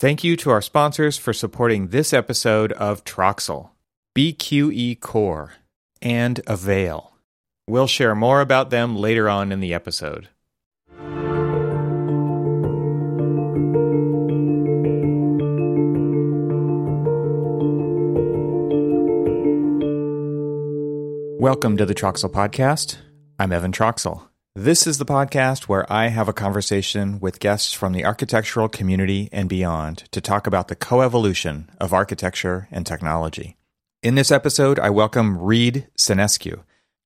Thank you to our sponsors for supporting this episode of Troxel, BQE Core, and Avail. We'll share more about them later on in the episode. Welcome to the Troxel Podcast. I'm Evan Troxel. This is the podcast where I have a conversation with guests from the architectural community and beyond to talk about the coevolution of architecture and technology. In this episode, I welcome Reed Senescu.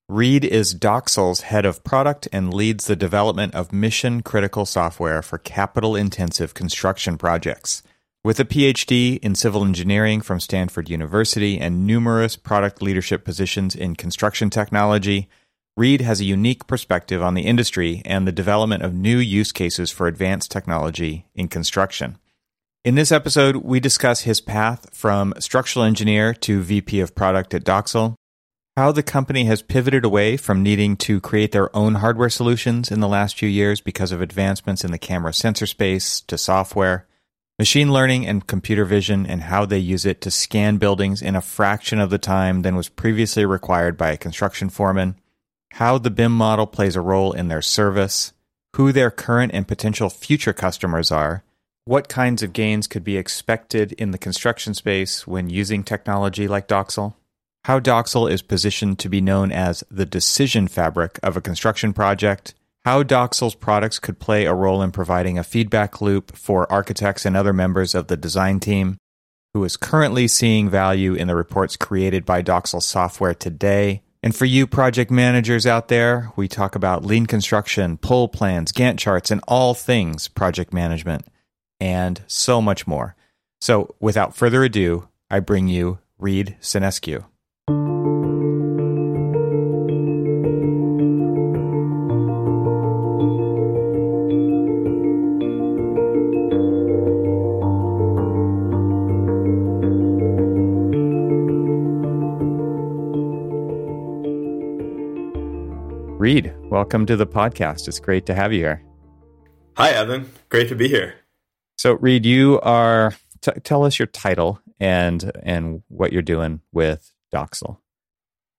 Reed is Doxel's head of product and leads the development of mission-critical software for capital-intensive construction projects. With a PhD in civil engineering from Stanford University and numerous product leadership positions in construction technology, Reed has a unique perspective on the industry and the development of new use cases for advanced technology in construction. In this episode, we discuss his path from structural engineer to VP of product at Doxel, how the company has pivoted away from needing to create their own hardware solutions in the last few years because of advancements in the camera sensor space to software, machine learning and computer vision, and how they use it to scan buildings in a fraction of the time than was previously required by a construction foreman, how the BIM model plays a role in their service, who their current and potential future customers are, what kinds of gains could be expected in the construction space when using technology like Doxel, how Doxel is positioned to be known as the decision fabric of a construction project, how Doxel's products could play a role in providing a feedback loop for architects and other members of the design team, who is currently seeing value in the reports created by Doxel software today. And for you project managers out there, we talk about lean construction, pull plans, Gantt charts, and all things project management, and so much more. So without further ado, I bring you Reed Senescu. Reed, welcome to the podcast. It's great to have you here. Hi, Evan. Great to be here. So, Reed, you are tell us your title and what you're doing with Doxel.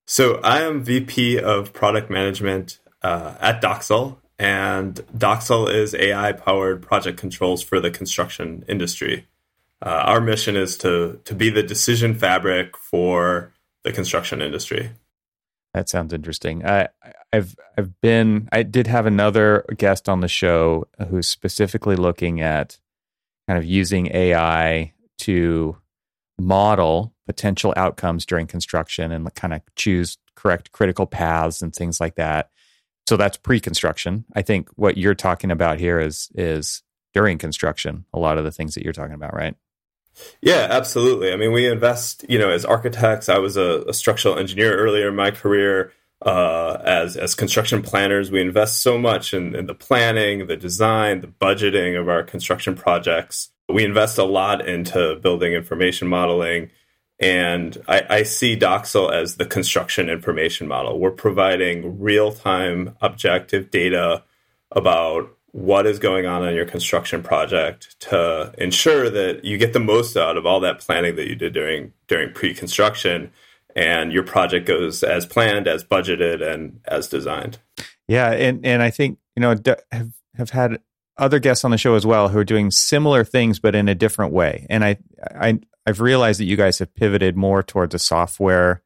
So, I am VP of Product Management at Doxel, and Doxel is AI-powered project controls for the construction industry. Our mission is to be the decision fabric for the construction industry. That sounds interesting. I did have another guest on the show who's specifically looking at kind of using AI to model potential outcomes during construction and kind of choose correct critical paths and things like that. So that's pre-construction. I think what you're talking about here is during construction, a lot of the things that you're talking about, right? Yeah, absolutely. I mean, we invest, as architects. I was a structural engineer earlier in my career. As construction planners, we invest so much in the planning, the design, the budgeting of our construction projects. We invest a lot into building information modeling. And I see Doxel as the construction information model. We're providing real-time objective data about what is going on your construction project to ensure that you get the most out of all that planning that you did during pre-construction, and your project goes as planned, as budgeted, and as designed. Yeah, and I think, have had other guests on the show as well who are doing similar things, but in a different way. And I've realized that you guys have pivoted more towards a software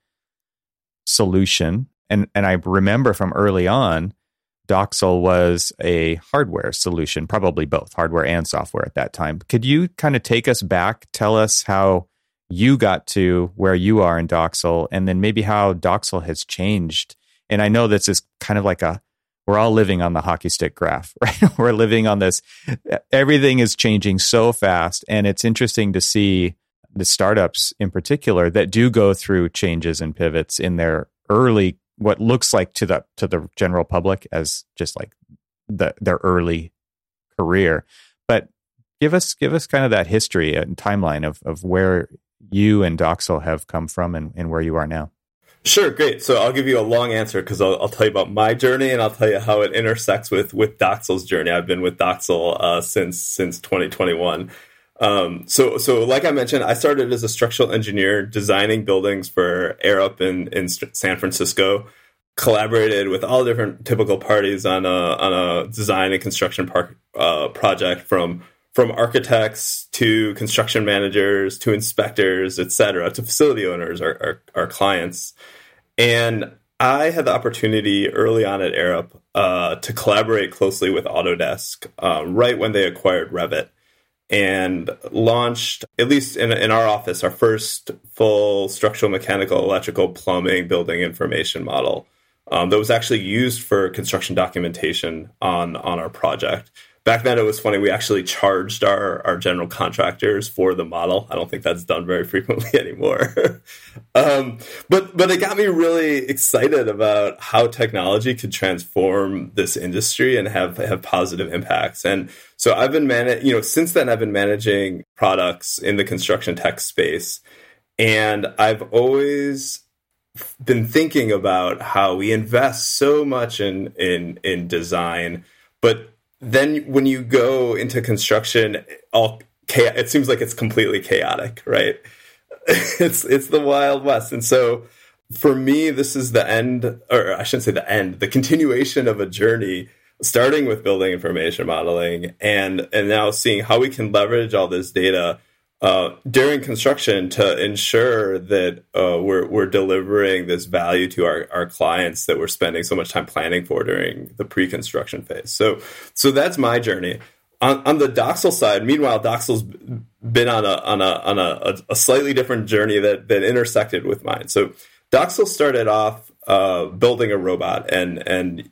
solution. And I remember from early on, Doxel was a hardware solution, probably both hardware and software at that time. Could you kind of take us back, tell us how you got to where you are in Doxel, and then maybe how Doxel has changed? And I know this is kind of like we're all living on the hockey stick graph, right? We're living on this. Everything is changing so fast. And it's interesting to see the startups in particular that do go through changes and pivots in their early, what looks like to the general public as just like their early career. But give us kind of that history and timeline of where you and Doxel have come from and where you are now. Sure, great. So I'll give you a long answer because I'll tell you about my journey and I'll tell you how it intersects with Doxel's journey. I've been with Doxel since 2021. So like I mentioned, I started as a structural engineer designing buildings for Arup in San Francisco, collaborated with all different typical parties on a design and construction project from architects to construction managers, to inspectors, et cetera, to facility owners, our clients. And I had the opportunity early on at Arup to collaborate closely with Autodesk right when they acquired Revit and launched, at least in our office, our first full structural, mechanical, electrical, plumbing, building information model that was actually used for construction documentation on our project. Back then, it was funny. We actually charged our general contractors for the model. I don't think that's done very frequently anymore. But it got me really excited about how technology could transform this industry and have positive impacts. And so I've been since then I've been managing products in the construction tech space, and I've always been thinking about how we invest so much in design, but then when you go into construction, it seems like it's completely chaotic, right? It's the Wild West. And so for me, this is the continuation of a journey, starting with building information modeling and now seeing how we can leverage all this data during construction to ensure that we're delivering this value to our clients that we're spending so much time planning for during the pre-construction phase. So that's my journey. On the Doxel side, meanwhile, Doxel's been on a slightly different journey that intersected with mine. So Doxel started off building a robot and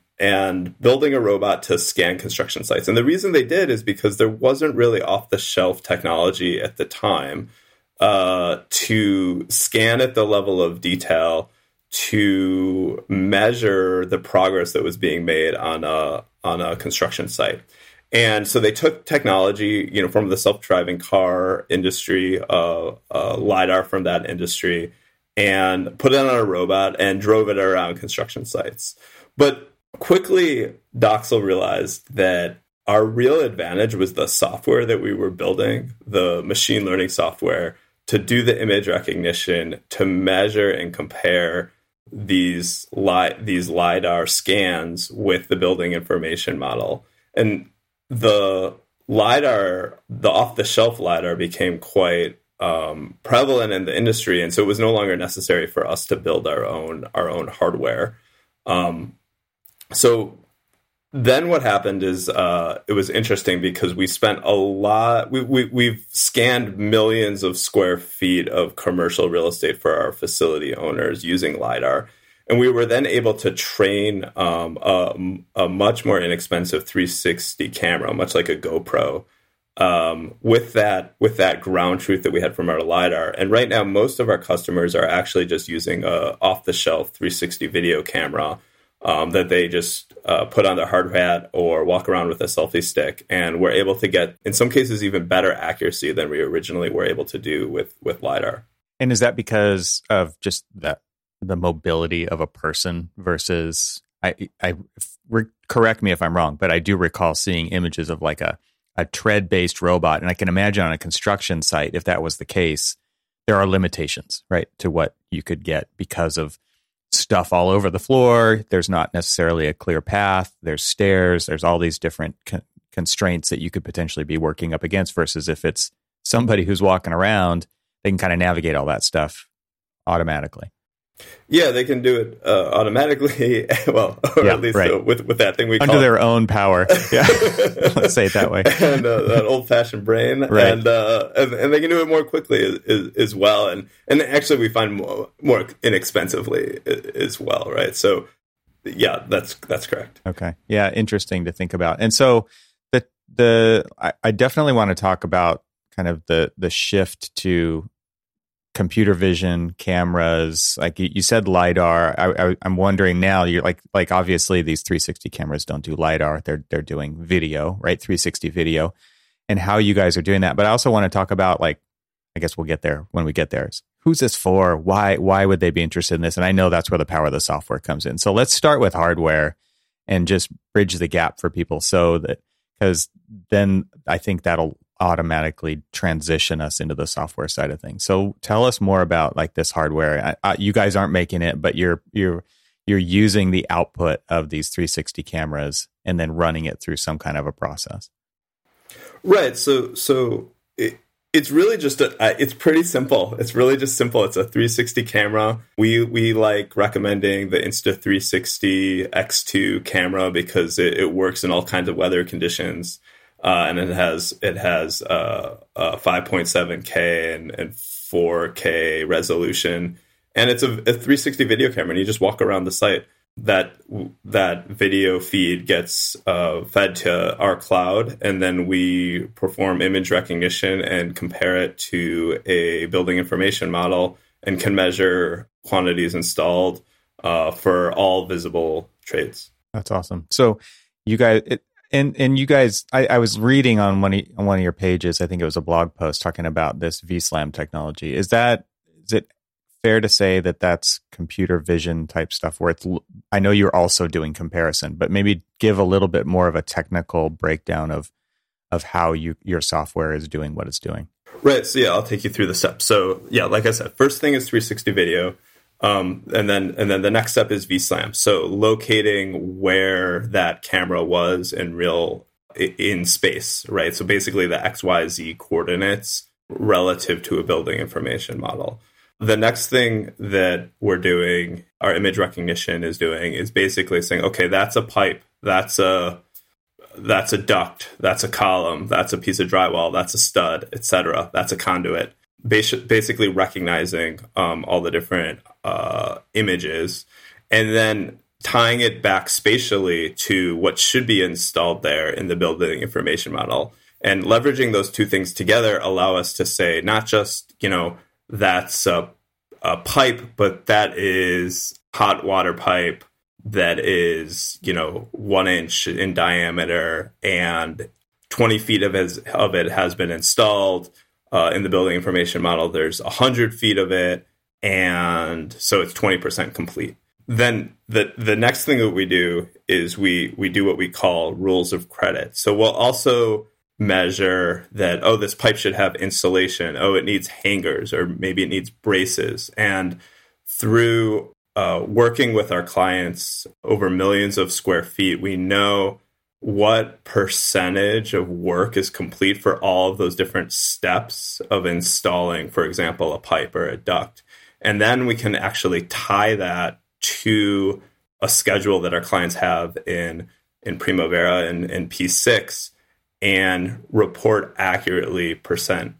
building a robot to scan construction sites. And the reason they did is because there wasn't really off-the-shelf technology at the time to scan at the level of detail to measure the progress that was being made on a construction site. And so they took technology, from the self-driving car industry, LIDAR from that industry, and put it on a robot and drove it around construction sites. But quickly, Doxel realized that our real advantage was the software that we were building, the machine learning software, to do the image recognition, to measure and compare these LiDAR scans with the building information model. And the LiDAR, the off-the-shelf LiDAR, became quite prevalent in the industry, and so it was no longer necessary for us to build our own hardware. So then what happened is it was interesting because we spent a lot. We've scanned millions of square feet of commercial real estate for our facility owners using LiDAR. And we were then able to train a much more inexpensive 360 camera, much like a GoPro, with that ground truth that we had from our LiDAR. And right now, most of our customers are actually just using a off-the-shelf 360 video camera that they just put on their hard hat or walk around with a selfie stick, and we're able to get, in some cases, even better accuracy than we originally were able to do with LiDAR. And is that because of just the mobility of a person versus, correct me if I'm wrong, but I do recall seeing images of like a tread-based robot, and I can imagine on a construction site, if that was the case, there are limitations, right, to what you could get because of stuff all over the floor. There's not necessarily a clear path. There's stairs. There's all these different constraints that you could potentially be working up against, versus if it's somebody who's walking around, they can kind of navigate all that stuff automatically. Yeah, they can do it automatically. Well, or yeah, at least right. With that thing we call their own power. Yeah, let's say it that way. And that old-fashioned brain, right. and they can do it more quickly as well, and actually we find more inexpensively as well, right? So, yeah, that's correct. Okay, yeah, interesting to think about. And so I definitely want to talk about kind of the shift to computer vision, cameras, like you said, LiDAR. I'm wondering now, you're like obviously these 360 cameras don't do LiDAR. They're doing video, right? 360 video, and how you guys are doing that. But I also want to talk about, like, I guess we'll get there when we get there. Who's this for? Why would they be interested in this? And I know that's where the power of the software comes in. So let's start with hardware and just bridge the gap for people, so that, because then I think that'll automatically transition us into the software side of things. So tell us more about like this hardware. You guys aren't making it, but you're using the output of these 360 cameras and then running it through some kind of a process. Right. So it's really just it's pretty simple. It's really just simple. It's a 360 camera. We like recommending the Insta 360 X2 camera because it works in all kinds of weather conditions. And it has 5.7K and 4K resolution, and it's a 360 video camera. And you just walk around the site. That video feed gets fed to our cloud, and then we perform image recognition and compare it to a building information model, and can measure quantities installed for all visible trades. That's awesome. So you guys. And you guys, I was reading on one of your pages, I think it was a blog post talking about this VSLAM technology. Is it fair to say that that's computer vision type stuff where it's, I know you're also doing comparison, but maybe give a little bit more of a technical breakdown of how your software is doing what it's doing. Right. So yeah, I'll take you through the steps. So yeah, like I said, first thing is 360 video. And then the next step is VSLAM. So locating where that camera was in space, right? So basically the XYZ coordinates relative to a building information model. The next thing that we're doing, our image recognition is doing, is basically saying, okay, that's a pipe, that's a duct, that's a column, that's a piece of drywall, that's a stud, etc. That's a conduit. Basically recognizing all the different images, and then tying it back spatially to what should be installed there in the building information model, and leveraging those two things together allow us to say not just that's a pipe, but that is hot water pipe that is 1 inch in diameter and 20 feet of it has been installed. In the building information model, there's 100 feet of it, and so it's 20% complete. Then the next thing that we do is we do what we call rules of credit. So we'll also measure that, oh, this pipe should have insulation. Oh, it needs hangers, or maybe it needs braces. And through working with our clients over millions of square feet, we know what percentage of work is complete for all of those different steps of installing, for example, a pipe or a duct. And then we can actually tie that to a schedule that our clients have in Primavera and in P6 and report accurately percent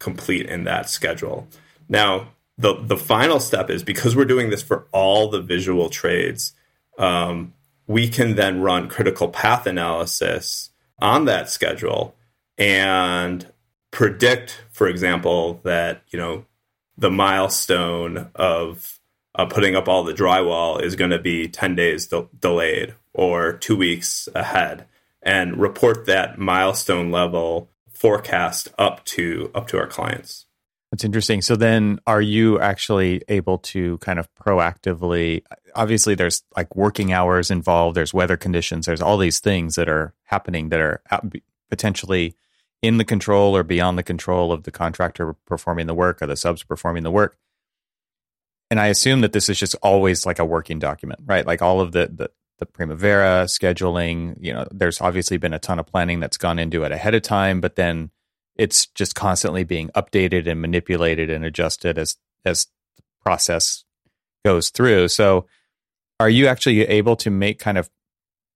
complete in that schedule. Now, the final step is, because we're doing this for all the visual trades, we can then run critical path analysis on that schedule and predict, for example, that the milestone of putting up all the drywall is going to be 10 days delayed or 2 weeks ahead, and report that milestone level forecast up to our clients. That's interesting. So then are you actually able to kind of proactively, obviously there's like working hours involved, there's weather conditions, there's all these things that are happening that are potentially in the control or beyond the control of the contractor performing the work or the subs performing the work. And I assume that this is just always like a working document, right? Like all of the Primavera scheduling, there's obviously been a ton of planning that's gone into it ahead of time, but then it's just constantly being updated and manipulated and adjusted as the process goes through. So are you actually able to make kind of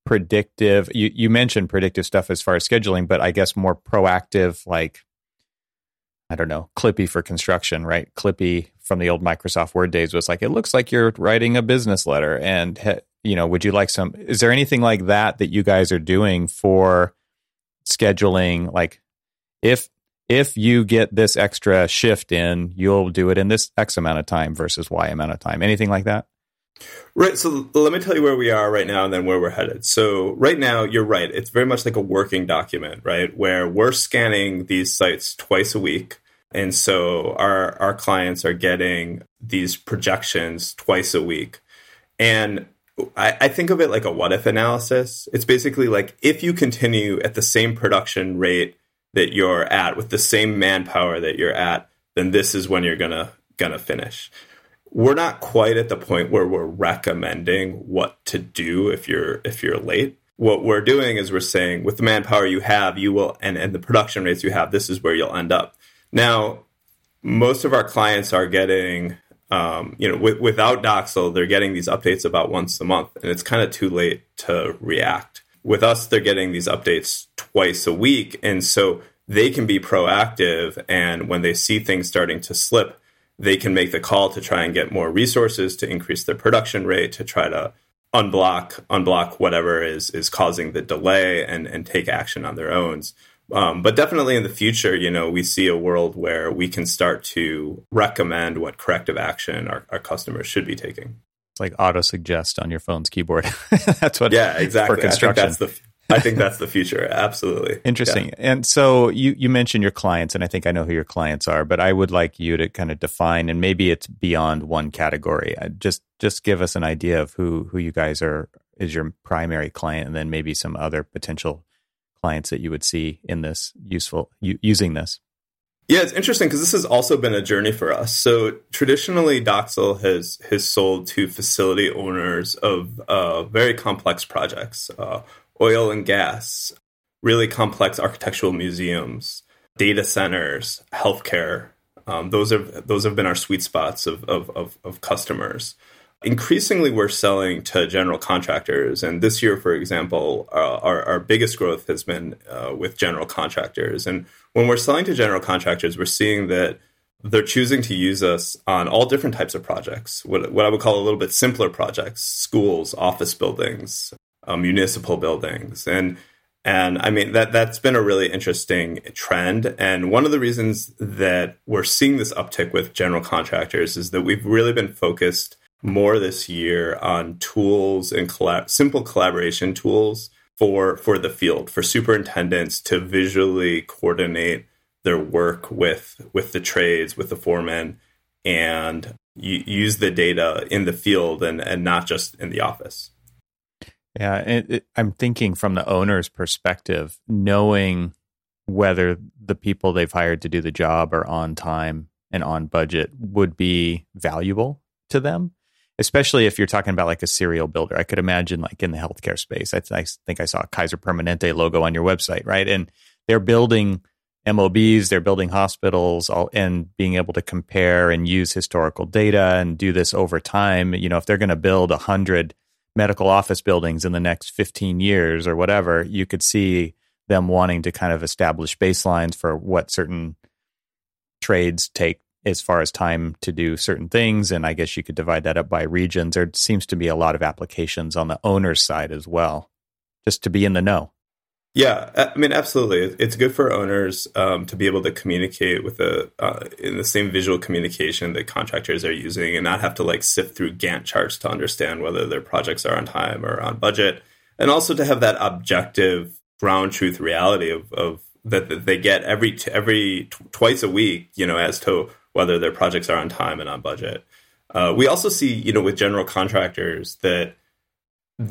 predictive, you mentioned predictive stuff as far as scheduling, but I guess more proactive, like, I don't know, Clippy for construction, right? Clippy from the old Microsoft Word days was like, it looks like you're writing a business letter and, would you like some, is there anything like that you guys are doing for scheduling? Like, if you get this extra shift in, you'll do it in this X amount of time versus Y amount of time. Anything like that? Right. So let me tell you where we are right now and then where we're headed. So right now, you're right. It's very much like a working document, right? Where we're scanning these sites twice a week. And so our clients are getting these projections twice a week. And I think of it like a what if analysis. It's basically like, if you continue at the same production rate that you're at with the same manpower that you're at, then this is when you're gonna finish. We're not quite at the point where we're recommending what to do if you're late. What we're doing is we're saying with the manpower you have, you will, and the production rates you have, this is where you'll end up. Now, most of our clients are getting, without Doxel, they're getting these updates about once a month, and it's kind of too late to react. With us, they're getting these updates twice a week, and so they can be proactive, and when they see things starting to slip, they can make the call to try and get more resources to increase their production rate, to try to unblock whatever is causing the delay and take action on their own. But definitely in the future, we see a world where we can start to recommend what corrective action our customers should be taking. It's like auto-suggest on your phone's keyboard. That's what. Yeah, exactly. For construction. I think that's the future. Absolutely. Interesting. Yeah. And so you mentioned your clients, and I think I know who your clients are, but I would like you to kind of define, and maybe it's beyond one category. Just give us an idea of who you guys is your primary client, and then maybe some other potential clients that you would see in this using this. Yeah, it's interesting because this has also been a journey for us. So traditionally, Doxel has sold to facility owners of very complex projects, oil and gas, really complex architectural museums, data centers, healthcare. Those have been our sweet spots of customers. Increasingly, we're selling to general contractors. And this year, for example, our biggest growth has been with general contractors. And when we're selling to general contractors, we're seeing that they're choosing to use us on all different types of projects, what I would call a little bit simpler projects, schools, office buildings, municipal buildings. And I mean, that's been a really interesting trend. And one of the reasons that we're seeing this uptick with general contractors is that we've really been focused more this year on tools and simple collaboration tools for the field, for superintendents to visually coordinate their work with the trades, with the foremen, and use the data in the field and not just in the office. Yeah, I'm thinking from the owner's perspective, knowing whether the people they've hired to do the job are on time and on budget would be valuable to them. Especially if you're talking about like a serial builder. I could imagine like in the healthcare space, I think I saw a Kaiser Permanente logo on your website, right? And they're building MOBs, they're building hospitals, and being able to compare and use historical data and do this over time. If they're going to build 100 medical office buildings in the next 15 years or whatever, you could see them wanting to kind of establish baselines for what certain trades take as far as time to do certain things. And I guess you could divide that up by regions. There seems to be a lot of applications on the owner's side as well, just to be in the know. Yeah, I mean, absolutely. It's good for owners to be able to communicate with in the same visual communication that contractors are using and not have to like sift through Gantt charts to understand whether their projects are on time or on budget. And also to have that objective ground truth reality of that they get twice a week, as to whether their projects are on time and on budget. We also see, with general contractors that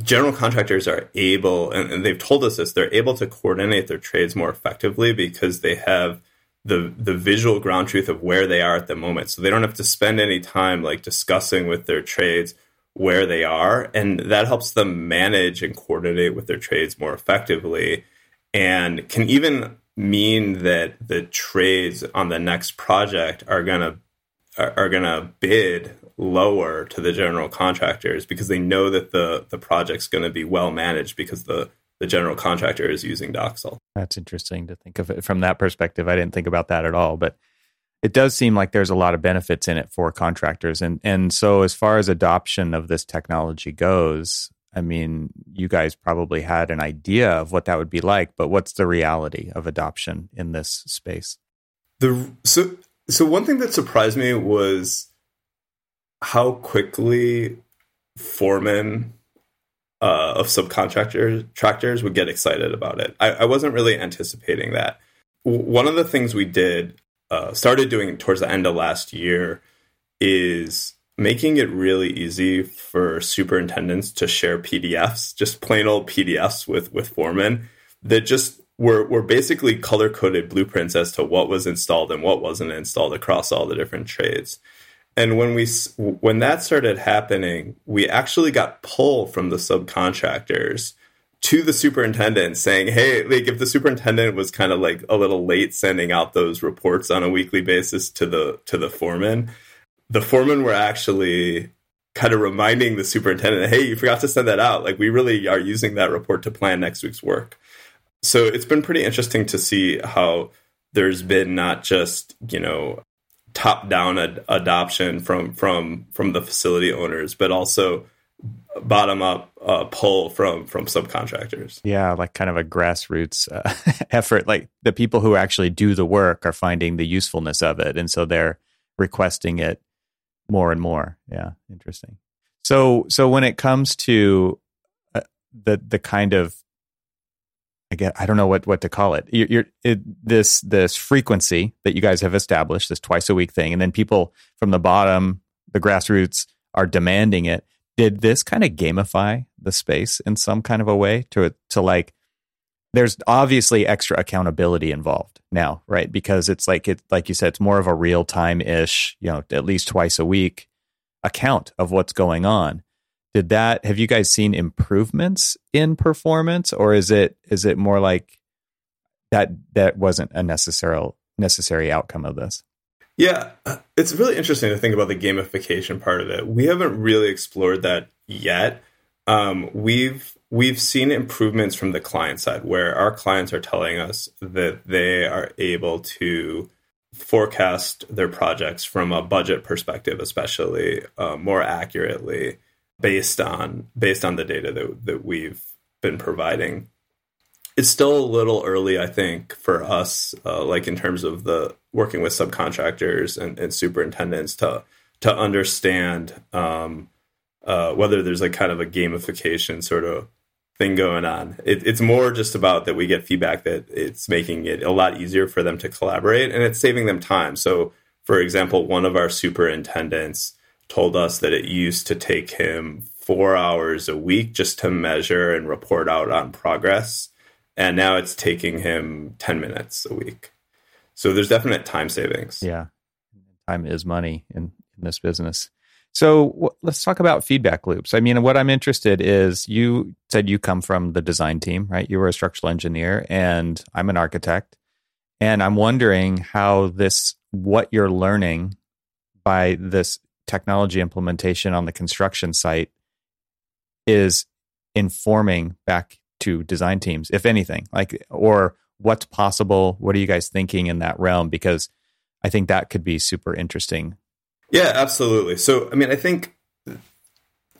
general contractors are able, and they've told us this, they're able to coordinate their trades more effectively because they have the visual ground truth of where they are at the moment. So they don't have to spend any time like discussing with their trades where they are. And that helps them manage and coordinate with their trades more effectively, and can even mean that the trades on the next project are gonna bid lower to the general contractors because they know that the project's going to be well managed because the general contractor is using Doxel. That's interesting to think of it from that perspective. I didn't think about that at all, but it does seem like there's a lot of benefits in it for contractors. And so as far as adoption of this technology goes, I mean, you guys probably had an idea of what that would be like, but what's the reality of adoption in this space? So one thing that surprised me was how quickly foremen of subcontractors would get excited about it. I wasn't really anticipating that. One of the things we did, started doing towards the end of last year, is making it really easy for superintendents to share PDFs, just plain old PDFs with foremen that just were basically color-coded blueprints as to what was installed and what wasn't installed across all the different trades. And when that started happening, we actually got pull from the subcontractors to the superintendent saying, hey, like if the superintendent was kind of like a little late sending out those reports on a weekly basis to the foreman, the foremen were actually kind of reminding the superintendent, hey, you forgot to send that out. Like we really are using that report to plan next week's work. So it's been pretty interesting to see how there's been not just, you know, top-down adoption from the facility owners, but also bottom-up pull from subcontractors. Yeah, like kind of a grassroots effort. Like the people who actually do the work are finding the usefulness of it, and so they're requesting it more and more. Yeah, interesting. So when it comes to the kind of, again, I don't know what to call it. This frequency that you guys have established, this twice a week thing, and then people from the bottom, the grassroots, are demanding it. Did this kind of gamify the space in some kind of a way to like? There's obviously extra accountability involved now, right? Because it's like like you said, it's more of a real time ish, you know, at least twice a week account of what's going on. Did that? Have you guys seen improvements in performance, or is it more like that wasn't a necessary outcome of this? Yeah, it's really interesting to think about the gamification part of it. We haven't really explored that yet. We've seen improvements from the client side, where our clients are telling us that they are able to forecast their projects from a budget perspective, especially more accurately, based on the data that we've been providing. It's still a little early, I think, for us, like in terms of the working with subcontractors and superintendents to understand whether there's a kind of a gamification sort of thing going on. It's more just about that we get feedback that it's making it a lot easier for them to collaborate, and it's saving them time. So, for example, one of our superintendents told us that it used to take him 4 hours a week just to measure and report out on progress. And now it's taking him 10 minutes a week. So there's definite time savings. Yeah. Time is money in this business. So let's talk about feedback loops. I mean, what I'm interested is, you said you come from the design team, right? You were a structural engineer, and I'm an architect. And I'm wondering how what you're learning by this technology implementation on the construction site is informing back to design teams, if anything, like, or what's possible. What are you guys thinking in that realm? Because I think that could be super interesting. Yeah, absolutely. So, I mean, I think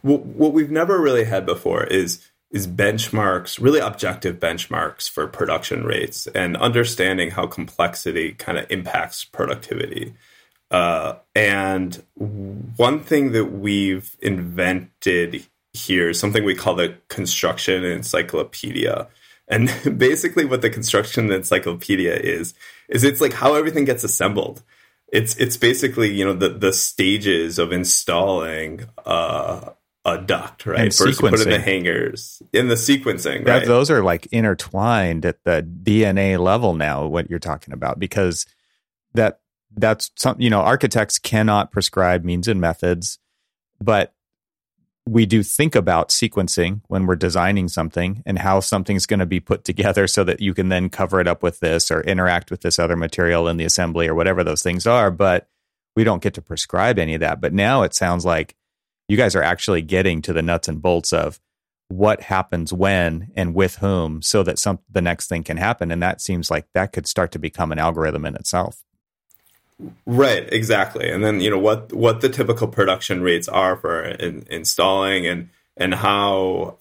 what we've never really had before is benchmarks, really objective benchmarks for production rates and understanding how complexity kind of impacts productivity. And one thing that we've invented here is something we call the construction encyclopedia. And basically what the construction encyclopedia is it's like how everything gets assembled. It's basically, you know, the stages of installing a duct, right? And first, you put in the hangers, in the sequencing, right? Those are like intertwined at the DNA level now, what you're talking about, because that's something, you know, architects cannot prescribe means and methods, but we do think about sequencing when we're designing something and how something's going to be put together so that you can then cover it up with this or interact with this other material in the assembly or whatever those things are. But we don't get to prescribe any of that. But now it sounds like you guys are actually getting to the nuts and bolts of what happens when and with whom so that the next thing can happen. And that seems like that could start to become an algorithm in itself. Right, exactly. And then, you know, what the typical production rates are for installing and how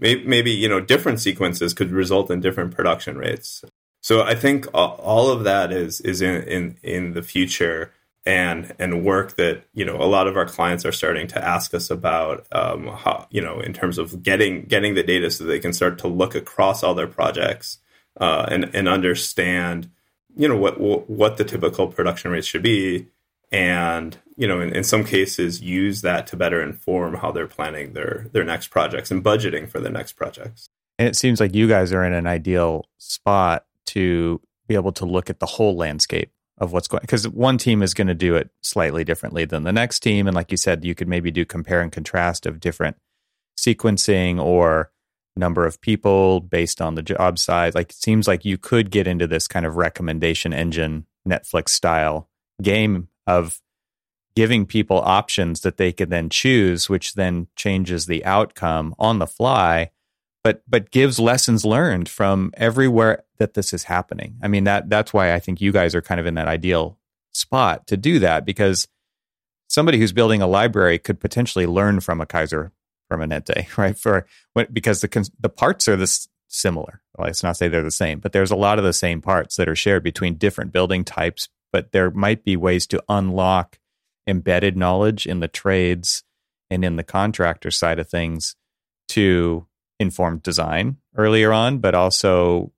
maybe, you know, different sequences could result in different production rates. So I think all of that is in the future and work that, you know, a lot of our clients are starting to ask us about, how, you know, in terms of getting the data so they can start to look across all their projects and understand, you know, what the typical production rates should be, and, you know, in some cases use that to better inform how they're planning their next projects and budgeting for their next projects. And it seems like you guys are in an ideal spot to be able to look at the whole landscape of what's going on. Because one team is going to do it slightly differently than the next team. And like you said, you could maybe do compare and contrast of different sequencing or number of people based on the job size. Like, it seems like you could get into this kind of recommendation engine, Netflix style game of giving people options that they can then choose, which then changes the outcome on the fly, but gives lessons learned from everywhere that this is happening. I mean, that's why I think you guys are kind of in that ideal spot to do that, because somebody who's building a library could potentially learn from a Kaiser Permanente, right? Because the parts are this similar. Well, let's not say they're the same, but there's a lot of the same parts that are shared between different building types, but there might be ways to unlock embedded knowledge in the trades and in the contractor side of things to inform design earlier on, but also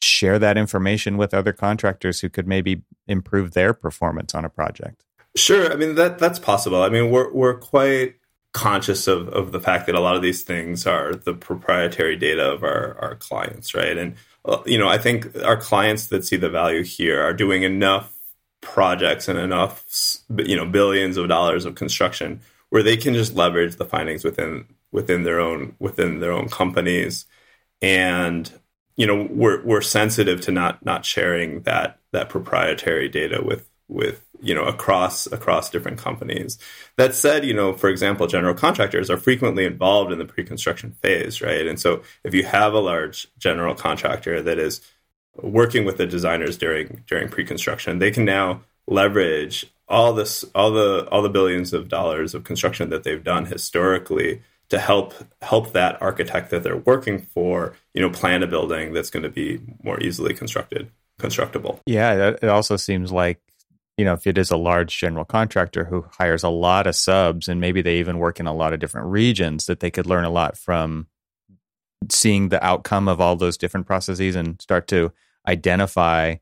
share that information with other contractors who could maybe improve their performance on a project. Sure. I mean, that's possible. I mean, we're quite conscious of the fact that a lot of these things are the proprietary data of our clients, right? And, you know, I think our clients that see the value here are doing enough projects and enough, you know, billions of dollars of construction where they can just leverage the findings within their own companies. And, you know, we're sensitive to not sharing that proprietary data with you know, across different companies. That said, you know, for example, general contractors are frequently involved in the pre-construction phase, right? And so if you have a large general contractor that is working with the designers during pre-construction, they can now leverage all the billions of dollars of construction that they've done historically to help that architect that they're working for, you know, plan a building that's going to be more easily constructible. Yeah, it also seems like, you know, if it is a large general contractor who hires a lot of subs and maybe they even work in a lot of different regions, that they could learn a lot from seeing the outcome of all those different processes and start to identify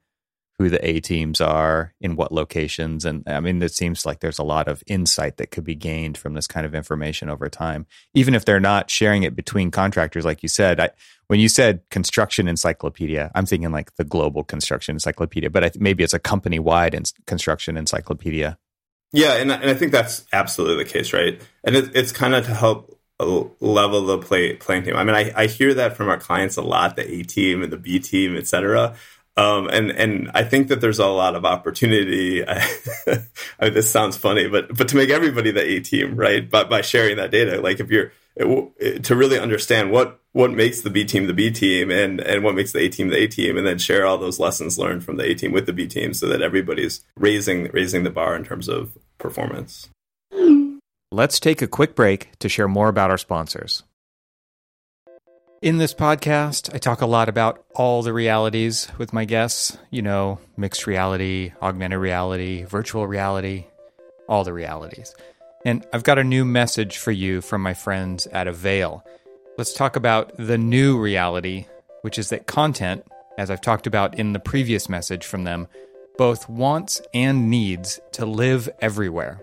who the A teams are in what locations. And I mean, it seems like there's a lot of insight that could be gained from this kind of information over time, even if they're not sharing it between contractors. Like you said, when you said construction encyclopedia, I'm thinking like the global construction encyclopedia, but maybe it's a company-wide construction encyclopedia. Yeah, and I think that's absolutely the case, right? And it's kind of to help level the playing team. I mean, I hear that from our clients a lot, the A team and the B team, et cetera. And I think that there's a lot of opportunity. I mean, this sounds funny, but to make everybody the A team, right? But by sharing that data, like if you're to really understand what makes the B team and what makes the A team, and then share all those lessons learned from the A team with the B team so that everybody's raising the bar in terms of performance. Let's take a quick break to share more about our sponsors. In this podcast, I talk a lot about all the realities with my guests, you know, mixed reality, augmented reality, virtual reality, all the realities. And I've got a new message for you from my friends at Avail. Let's talk about the new reality, which is that content, as I've talked about in the previous message from them, both wants and needs to live everywhere.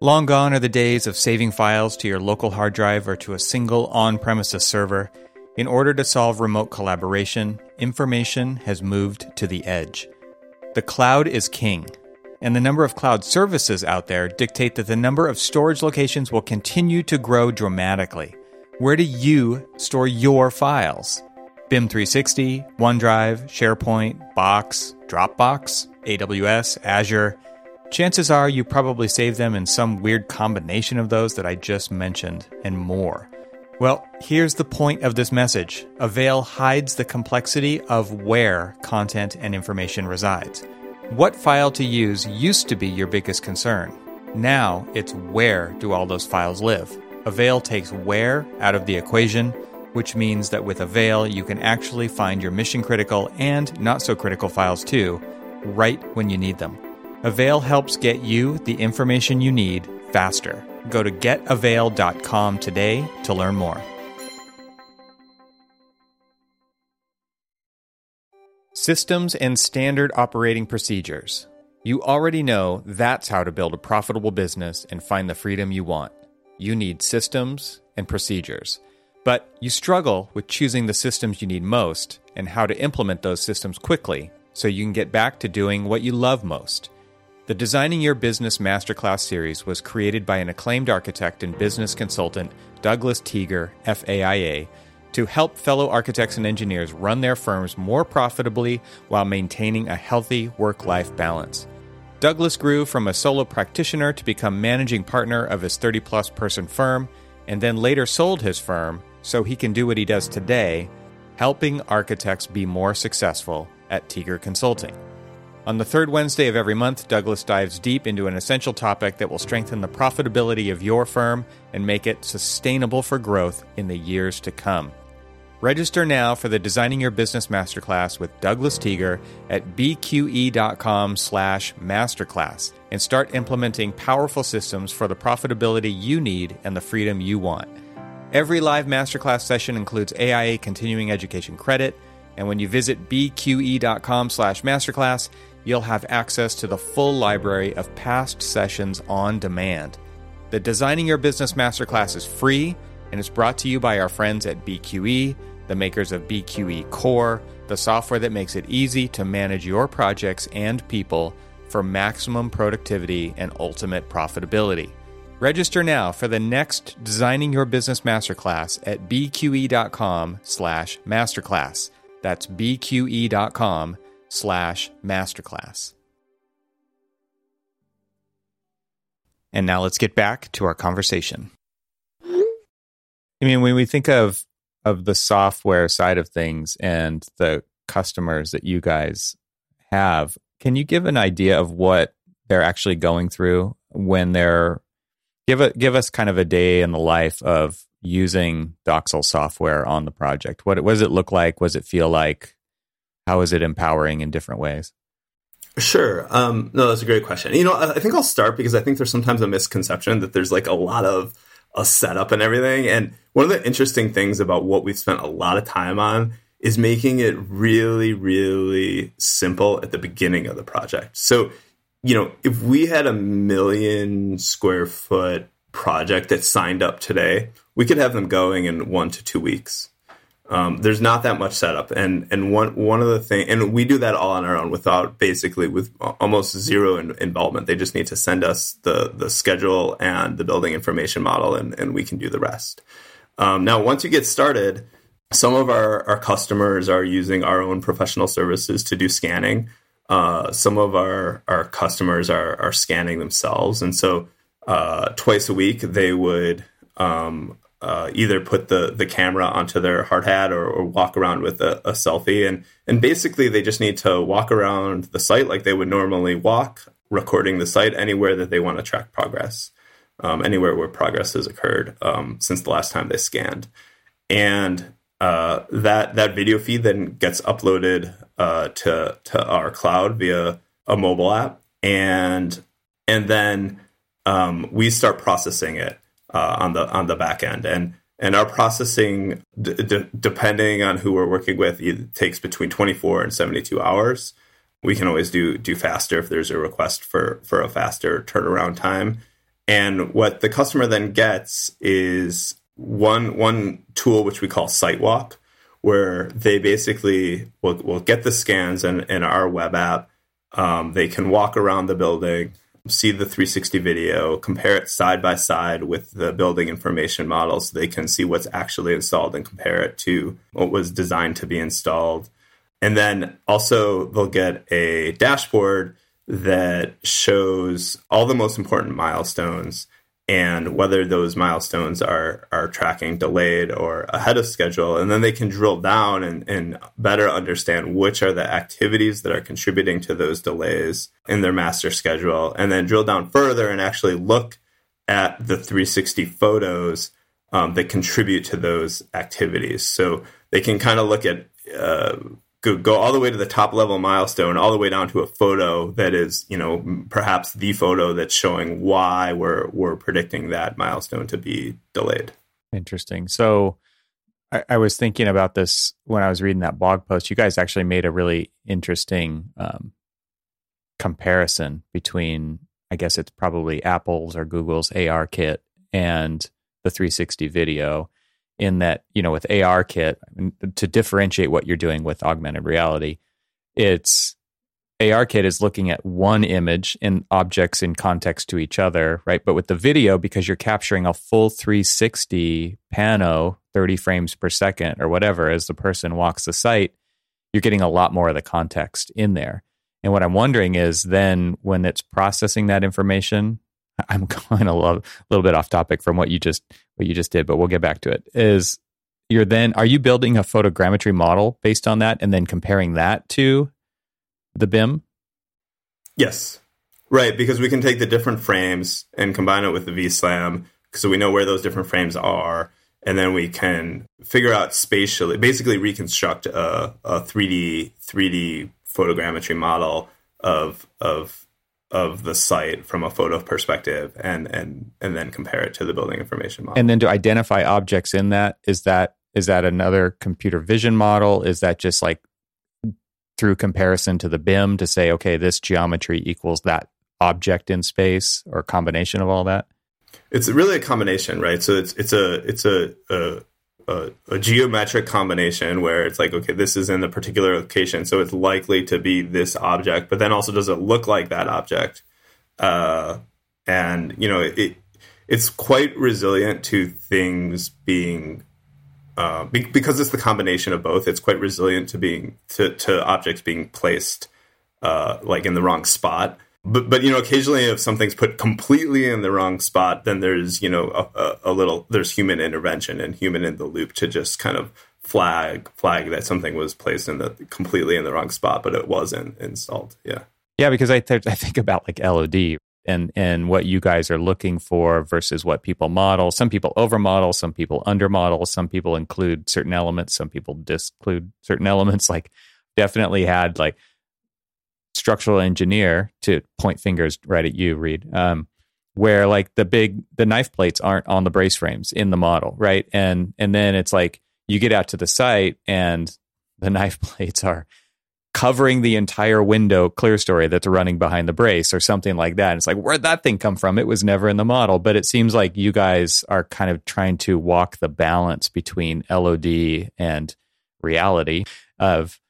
Long gone are the days of saving files to your local hard drive or to a single on-premises server. In order to solve remote collaboration, information has moved to the edge. The cloud is king, and the number of cloud services out there dictate that the number of storage locations will continue to grow dramatically. Where do you store your files? BIM 360, OneDrive, SharePoint, Box, Dropbox, AWS, Azure. Chances are you probably save them in some weird combination of those that I just mentioned and more. Well, here's the point of this message. Avail hides the complexity of where content and information resides. What file to use used to be your biggest concern. Now it's where do all those files live? Avail takes where out of the equation, which means that with Avail, you can actually find your mission-critical and not-so-critical files too, right when you need them. Avail helps get you the information you need faster. Go to getavail.com today to learn more. Systems and standard operating procedures. You already know that's how to build a profitable business and find the freedom you want. You need systems and procedures. But you struggle with choosing the systems you need most and how to implement those systems quickly so you can get back to doing what you love most. The Designing Your Business Masterclass series was created by an acclaimed architect and business consultant, Douglas Teager, FAIA, to help fellow architects and engineers run their firms more profitably while maintaining a healthy work-life balance. Douglas grew from a solo practitioner to become managing partner of his 30-plus person firm, and then later sold his firm so he can do what he does today, helping architects be more successful at Teager Consulting. On the third Wednesday of every month, Douglas dives deep into an essential topic that will strengthen the profitability of your firm and make it sustainable for growth in the years to come. Register now for the Designing Your Business Masterclass with Douglas Teager at bqe.com/masterclass and start implementing powerful systems for the profitability you need and the freedom you want. Every live masterclass session includes AIA continuing education credit, and when you visit bqe.com/masterclass, you'll have access to the full library of past sessions on demand. The Designing Your Business Masterclass is free, and it's brought to you by our friends at BQE, the makers of BQE Core, the software that makes it easy to manage your projects and people for maximum productivity and ultimate profitability. Register now for the next Designing Your Business Masterclass at bqe.com/masterclass. That's bqe.com/masterclass. And now let's get back to our conversation. I mean, when we think of the software side of things and the customers that you guys have, can you give an idea of what they're actually going through when they're give us kind of a day in the life of using Doxel software on the project? What does it look like? What does it feel like? How is it empowering in different ways? Sure. No, that's a great question. You know, I think I'll start because I think there's sometimes a misconception that there's like a lot of a setup and everything. And one of the interesting things about what we've spent a lot of time on is making it really, really simple at the beginning of the project. So, you know, if we had 1 million square foot project that signed up today, we could have them going in 1 to 2 weeks. There's not that much setup. And one of the things, and we do that all on our own without basically with almost zero involvement. They just need to send us the schedule and the building information model, and we can do the rest. Now, once you get started, some of our customers are using our own professional services to do scanning. Some of our customers are scanning themselves. And so twice a week, they would either put the camera onto their hard hat or walk around with a selfie. And basically, they just need to walk around the site like they would normally walk, recording the site anywhere that they want to track progress, anywhere where progress has occurred since the last time they scanned. And that video feed then gets uploaded to our cloud via a mobile app. And then we start processing it on the back end, and our processing, depending on who we're working with, it takes between 24 and 72 hours. We can always do faster if there's a request for a faster turnaround time. And what the customer then gets is one tool which we call SiteWalk, where they basically will get the scans in our web app. They can walk around the building, see the 360 video, compare it side by side with the building information model so they can see what's actually installed and compare it to what was designed to be installed. And then also they'll get a dashboard that shows all the most important milestones and whether those milestones are tracking delayed or ahead of schedule. And then they can drill down and better understand which are the activities that are contributing to those delays in their master schedule, and then drill down further and actually look at the 360 photos that contribute to those activities. So they can kind of look at, go all the way to the top level milestone, all the way down to a photo that is, you know, perhaps the photo that's showing why we're predicting that milestone to be delayed. Interesting. So I was thinking about this when I was reading that blog post. You guys actually made a really interesting comparison between, I guess it's probably Apple's or Google's AR kit and the 360 video. in that, you know, with ARKit, to differentiate what you're doing with augmented reality, it's ARKit is looking at one image and objects in context to each other, right? But with the video, because you're capturing a full 360 pano, 30 frames per second or whatever, as the person walks the site, you're getting a lot more of the context in there. And what I'm wondering is then when it's processing that information, I'm going a little bit off topic from what you just did, but we'll get back to it. Are you building a photogrammetry model based on that and then comparing that to the BIM? Yes. Right, because we can take the different frames and combine it with the VSLAM so we know where those different frames are, and then we can figure out spatially, basically reconstruct a 3D photogrammetry model of the site from a photo perspective, and then compare it to the building information model. And then to identify objects in that, is that another computer vision model? Is that just like through comparison to the BIM to say, okay, this geometry equals that object in space, or a combination of all that? It's really a combination, right? So it's a geometric combination where it's like, okay, this is in the particular location, so it's likely to be this object, but then also does it look like that object? And, you know, it's quite resilient to things being, because it's the combination of both, it's quite resilient to being to objects being placed like in the wrong spot. But you know, occasionally if something's put completely in the wrong spot, then there's, you know, there's human intervention and human in the loop to just kind of flag that something was placed completely in the wrong spot, but it wasn't installed. Yeah, because I think about like LOD and what you guys are looking for versus what people model. Some people overmodel, some people undermodel, some people include certain elements, some people disclude certain elements. Like, definitely had like structural engineer, to point fingers right at you, Reed, where like the knife plates aren't on the brace frames in the model, right? And then it's like you get out to the site and the knife plates are covering the entire window clear story that's running behind the brace or something like that. And it's like, where'd that thing come from? It was never in the model. But it seems like you guys are kind of trying to walk the balance between LOD and reality of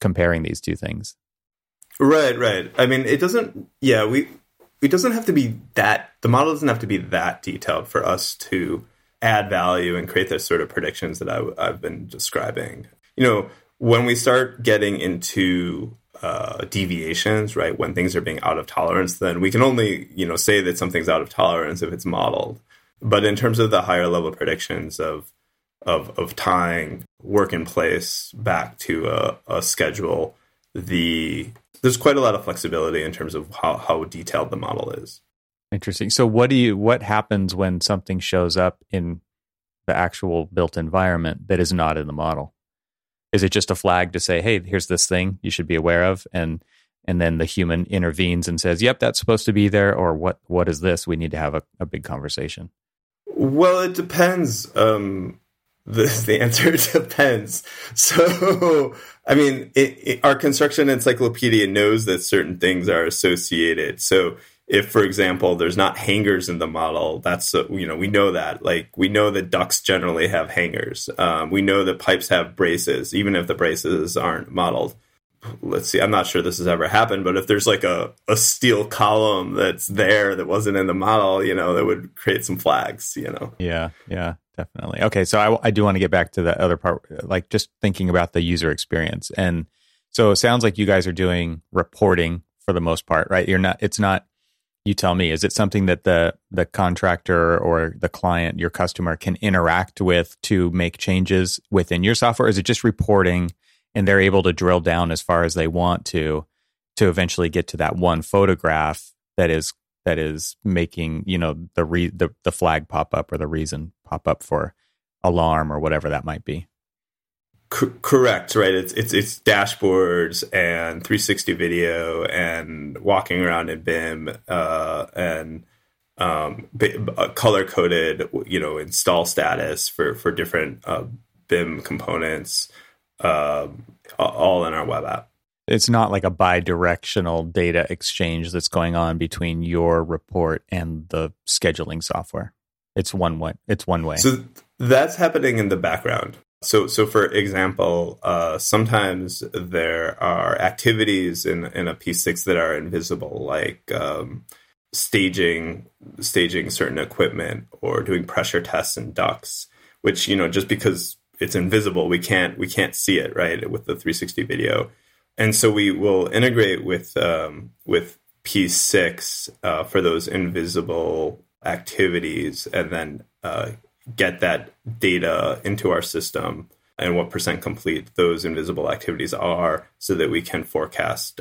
comparing these two things. Right. I mean, the model doesn't have to be that detailed for us to add value and create the sort of predictions that I've been describing. You know, when we start getting into deviations, right, when things are being out of tolerance, then we can only, you know, say that something's out of tolerance if it's modeled. But in terms of the higher level predictions of tying work in place back to a schedule, there's quite a lot of flexibility in terms of how detailed the model is. Interesting. So what happens when something shows up in the actual built environment that is not in the model? Is it just a flag to say, hey, here's this thing you should be aware of, and then the human intervenes and says, yep, that's supposed to be there, or what is this? We need to have a big conversation. Well, it depends. The answer depends. So, I mean, our construction encyclopedia knows that certain things are associated. So if, for example, there's not hangers in the model, that's, you know, we know that. Like, we know that ducts generally have hangers. We know that pipes have braces, even if the braces aren't modeled. Let's see, I'm not sure this has ever happened, but if there's like a steel column that's there that wasn't in the model, you know, that would create some flags, you know. Yeah. Definitely. Okay. So I do want to get back to the other part, like just thinking about the user experience. And so it sounds like you guys are doing reporting for the most part, right? You tell me, is it something that the contractor or the client, your customer, can interact with to make changes within your software? Is it just reporting and they're able to drill down as far as they want to eventually get to that one photograph that is making, you know, the flag pop up or the reason pop up for alarm or whatever that might be? Correct, right? It's dashboards and 360 video and walking around in BIM and color coded, you know, install status for different BIM components, all in our web app. It's not like a bi-directional data exchange that's going on between your report and the scheduling software. It's one way. So that's happening in the background. So for example, sometimes there are activities in a P6 that are invisible, like staging certain equipment or doing pressure tests in ducts, which, you know, just because it's invisible, we can't see it, right, with the 360 video. And so we will integrate with P6 for those invisible activities, and then get that data into our system and what percent complete those invisible activities are, so that we can forecast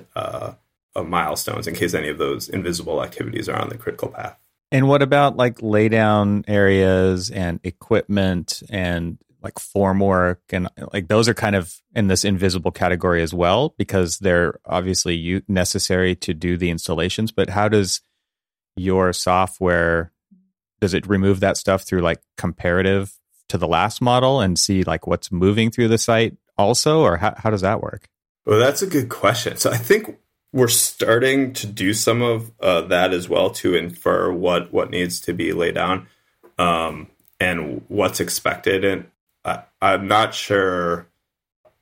milestones in case any of those invisible activities are on the critical path. And what about like lay down areas and equipment and like formwork, and like those are kind of in this invisible category as well, because they're obviously necessary to do the installations. But how does your software, does it remove that stuff through like comparative to the last model and see like what's moving through the site also? Or how does that work? Well, that's a good question. So I think we're starting to do some of that as well, to infer what needs to be laid down and what's expected. And I'm not sure.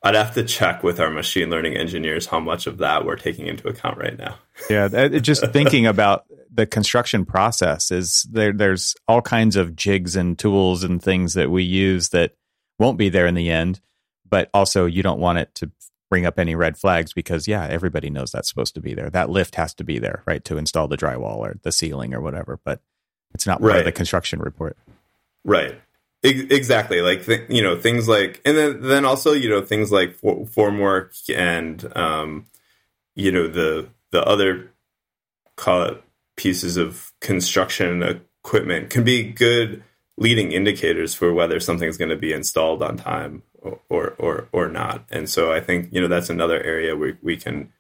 I'd have to check with our machine learning engineers how much of that we're taking into account right now. Yeah, just thinking about the construction process, is there's all kinds of jigs and tools and things that we use that won't be there in the end, but also you don't want it to bring up any red flags because, yeah, everybody knows that's supposed to be there. That lift has to be there, right, to install the drywall or the ceiling or whatever, but it's not part of the construction report. Right. Exactly. Like, things like, and then also, you know, things like formwork and, you know, the other, call it, pieces of construction equipment can be good leading indicators for whether something's going to be installed on time or not. And so I think, you know, that's another area where we can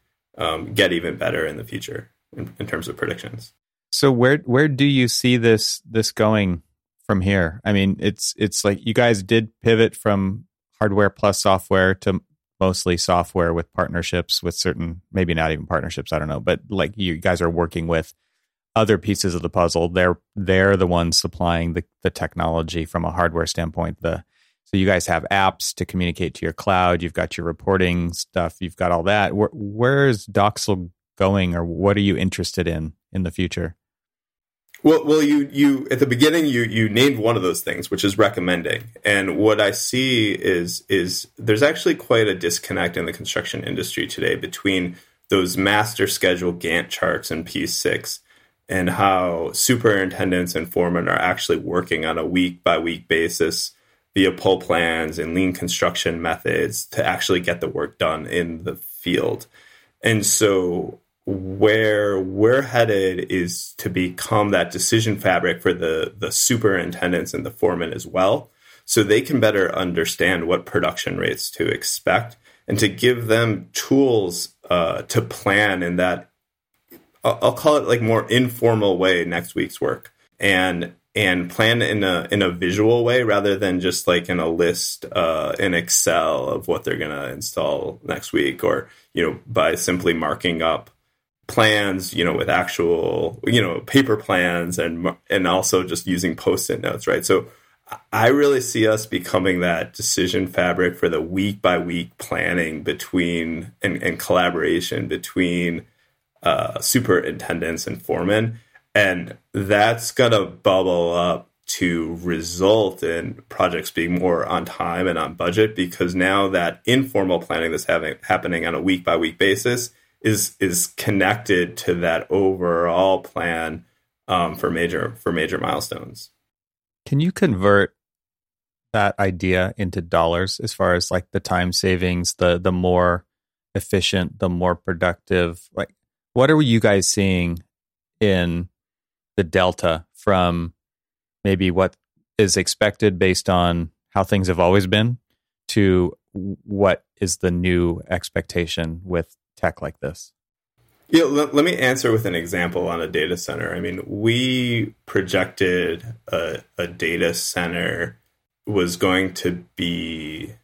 get even better in the future in terms of predictions. So where do you see this going from here? I mean, it's like you guys did pivot from hardware plus software to mostly software with partnerships with certain, maybe not even partnerships, I don't know, but like you guys are working with other pieces of the puzzle. They're the ones supplying the technology from a hardware standpoint. So you guys have apps to communicate to your cloud. You've got your reporting stuff. You've got all that. Where is Doxel going, or what are you interested in the future? Well, you at the beginning you named one of those things, which is recommending. And what I see is there's actually quite a disconnect in the construction industry today between those master schedule Gantt charts and P6 and how superintendents and foremen are actually working on a week by week basis via pull plans and lean construction methods to actually get the work done in the field. And so where we're headed is to become that decision fabric for the superintendents and the foremen as well, so they can better understand what production rates to expect and to give them tools to plan in that, I'll call it like more informal way, next week's work, and plan in a visual way rather than just like in a list in Excel of what they're going to install next week, or, you know, by simply marking up plans, you know, with actual, you know, paper plans and also just using Post-it notes, right? So I really see us becoming that decision fabric for the week by week planning between and collaboration between superintendents and foremen. And that's going to bubble up to result in projects being more on time and on budget, because now that informal planning that's happening on a week by week basis is connected to that overall plan for major milestones. Can you convert that idea into dollars as far as like the time savings, the more efficient, the more productive? Like, what are you guys seeing in the delta from maybe what is expected based on how things have always been to what is the new expectation with tech like this? Yeah, let me answer with an example on a data center. I mean, we projected a data center was going to be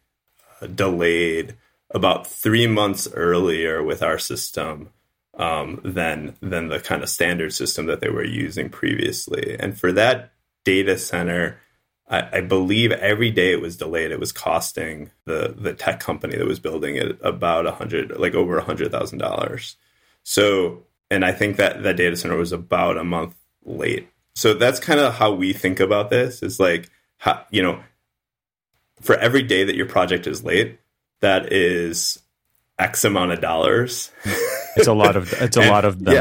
delayed about 3 months earlier with our system than the kind of standard system that they were using previously. And for that data center, I believe every day it was delayed, it was costing the tech company that was building it about over $100,000. So, and I think that that data center was about a month late. So that's kind of how we think about this, is like, how, you know, for every day that your project is late, that is X amount of dollars. It's a lot of them. And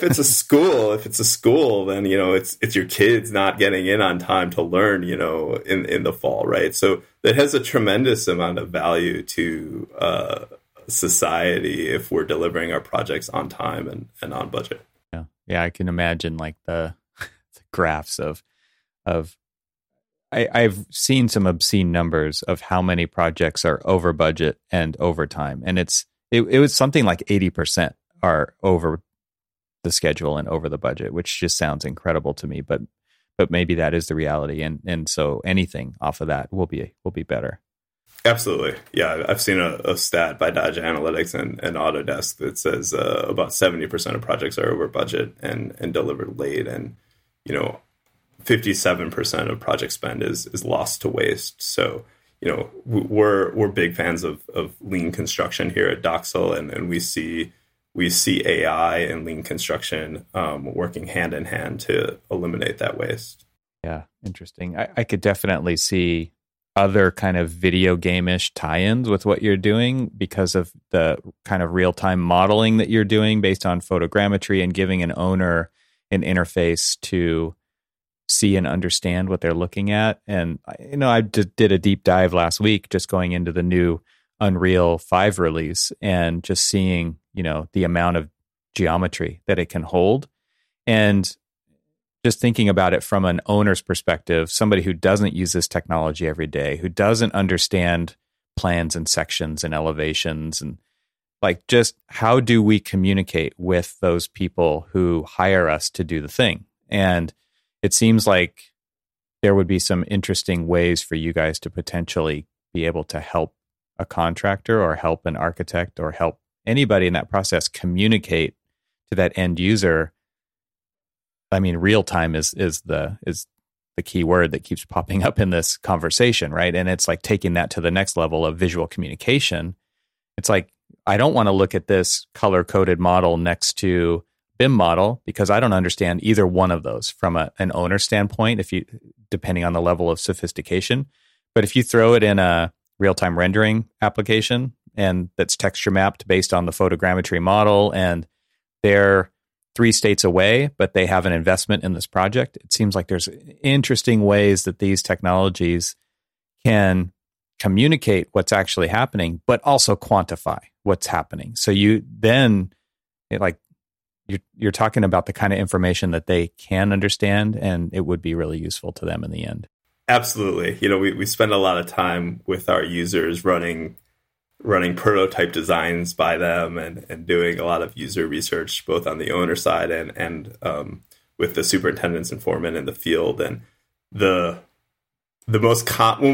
if it's a school, then, you know, it's your kids not getting in on time to learn, you know, in the fall. Right. So that has a tremendous amount of value to society if we're delivering our projects on time and on budget. Yeah. Yeah. I can imagine like the graphs of, I've seen some obscene numbers of how many projects are over budget and over time. And it was something like 80% are over the schedule and over the budget, which just sounds incredible to me, but maybe that is the reality. And so anything off of that will be better. Absolutely. Yeah. I've seen a stat by Dodge Analytics and Autodesk that says about 70% of projects are over budget and delivered late. And, you know, 57% of project spend is lost to waste. So, you know, we're big fans of lean construction here at Doxel, and we see AI and lean construction working hand in hand to eliminate that waste. Yeah, interesting. I could definitely see other kind of video game-ish tie-ins with what you're doing because of the kind of real-time modeling that you're doing based on photogrammetry and giving an owner an interface to see and understand what they're looking at. And, you know, I did a deep dive last week just going into the new Unreal 5 release and just seeing, you know, the amount of geometry that it can hold. And just thinking about it from an owner's perspective, somebody who doesn't use this technology every day, who doesn't understand plans and sections and elevations, and like, just how do we communicate with those people who hire us to do the thing? And it seems like there would be some interesting ways for you guys to potentially be able to help a contractor or help an architect or help anybody in that process communicate to that end user. I mean, real time is the key word that keeps popping up in this conversation, right? And it's like taking that to the next level of visual communication. It's like, I don't want to look at this color-coded model next to BIM model because I don't understand either one of those from an owner standpoint, depending on the level of sophistication. But if you throw it in a real-time rendering application and that's texture mapped based on the photogrammetry model, and they're 3 states away, but they have an investment in this project, it seems like there's interesting ways that these technologies can communicate what's actually happening, but also quantify what's happening. So you then, you're talking about the kind of information that they can understand, and it would be really useful to them in the end. Absolutely. You know, we spend a lot of time with our users running prototype designs by them and doing a lot of user research, both on the owner side and with the superintendents and foremen in the field. And when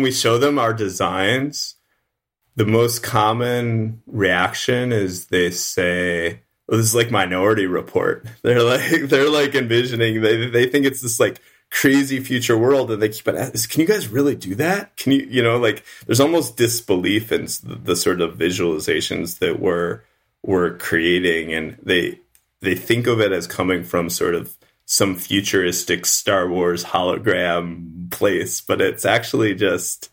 we show them our designs, the most common reaction is they say, well, this is like Minority Report. They're like envisioning. They think it's this like crazy future world, and they keep on asking, can you guys really do that? Can you know, like, there's almost disbelief in the sort of visualizations that we're creating, and they think of it as coming from sort of some futuristic Star Wars hologram place, but it's actually just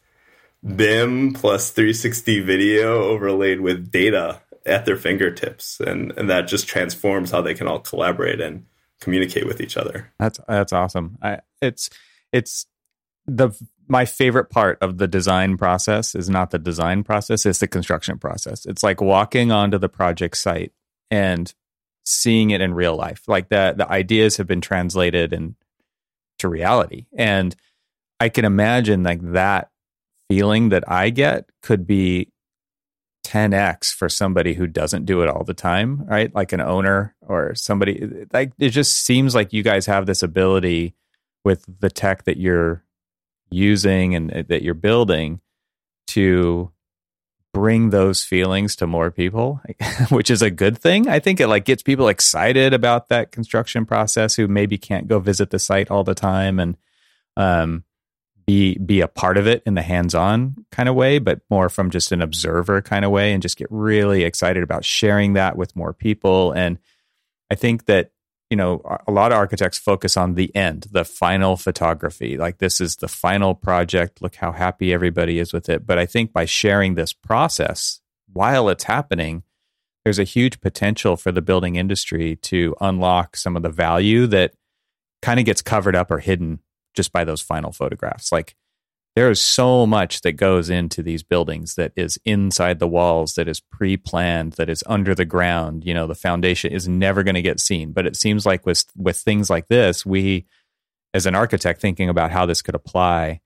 BIM plus 360 video overlaid with data at their fingertips, and that just transforms how they can all collaborate and communicate with each other. That's awesome. My favorite part of the design process is not the design process, it's the construction process. It's like walking onto the project site and seeing it in real life. Like the ideas have been translated into reality, and I can imagine like that feeling that I get could be 10x for somebody who doesn't do it all the time, right? Like an owner or somebody. Like, it just seems like you guys have this ability with the tech that you're using and that you're building to bring those feelings to more people, which is a good thing. I think it like gets people excited about that construction process who maybe can't go visit the site all the time and be a part of it in the hands-on kind of way, but more from just an observer kind of way, and just get really excited about sharing that with more people. And I think that, you know, a lot of architects focus on the end, the final photography. Like, this is the final project. Look how happy everybody is with it. But I think by sharing this process while it's happening, there's a huge potential for the building industry to unlock some of the value that kind of gets covered up or hidden just by those final photographs. Like, there is so much that goes into these buildings that is inside the walls, that is pre-planned, that is under the ground. You know, the foundation is never going to get seen. But it seems like with things like this, we, as an architect thinking about how this could apply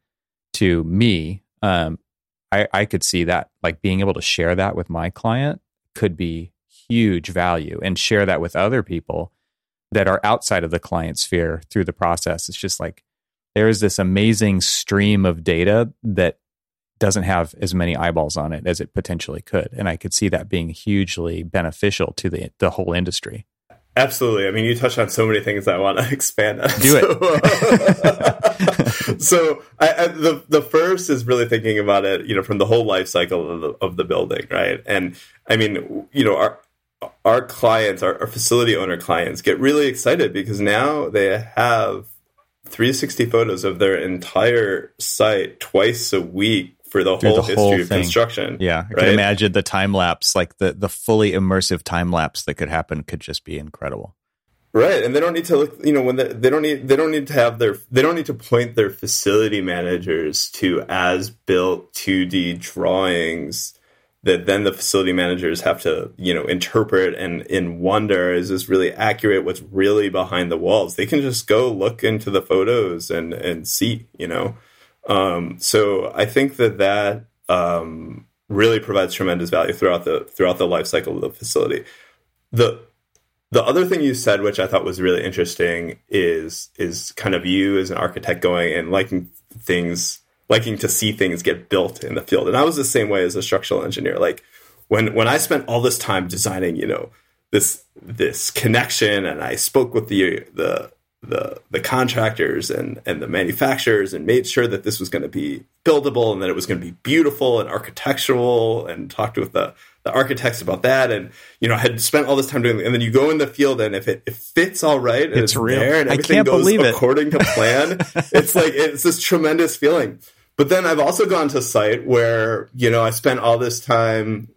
to me, I could see that, like, being able to share that with my client could be huge value, and share that with other people that are outside of the client sphere through the process. It's just like, there is this amazing stream of data that doesn't have as many eyeballs on it as it potentially could. And I could see that being hugely beneficial to the whole industry. Absolutely. I mean, you touched on so many things I want to expand on. Do it. So the first is really thinking about it, you know, from the whole life cycle of the building, right? And I mean, you know, our clients, our facility owner clients get really excited because now they have 360 photos of their entire site twice a week for the whole history of construction. Yeah, I can imagine the time lapse, like the fully immersive time lapse that could happen, could just be incredible. Right, and they don't need to look. You know, when they don't need to point their facility managers to as built 2D drawings that then the facility managers have to, you know, interpret and in wonder, is this really accurate? What's really behind the walls? They can just go look into the photos and see, you know. So I think that really provides tremendous value throughout the life cycle of the facility. The other thing you said, which I thought was really interesting, is kind of you as an architect going and liking to see things get built in the field. And I was the same way as a structural engineer. Like, when I spent all this time designing, you know, this connection, and I spoke with the contractors and the manufacturers and made sure that this was going to be buildable and that it was going to be beautiful and architectural, and talked with the architects about that. And, you know, I had spent all this time doing, and then you go in the field, and if it fits all right, and it's real, there, and everything goes according to plan, it's this tremendous feeling. But then I've also gone to site where, you know, I spent all this time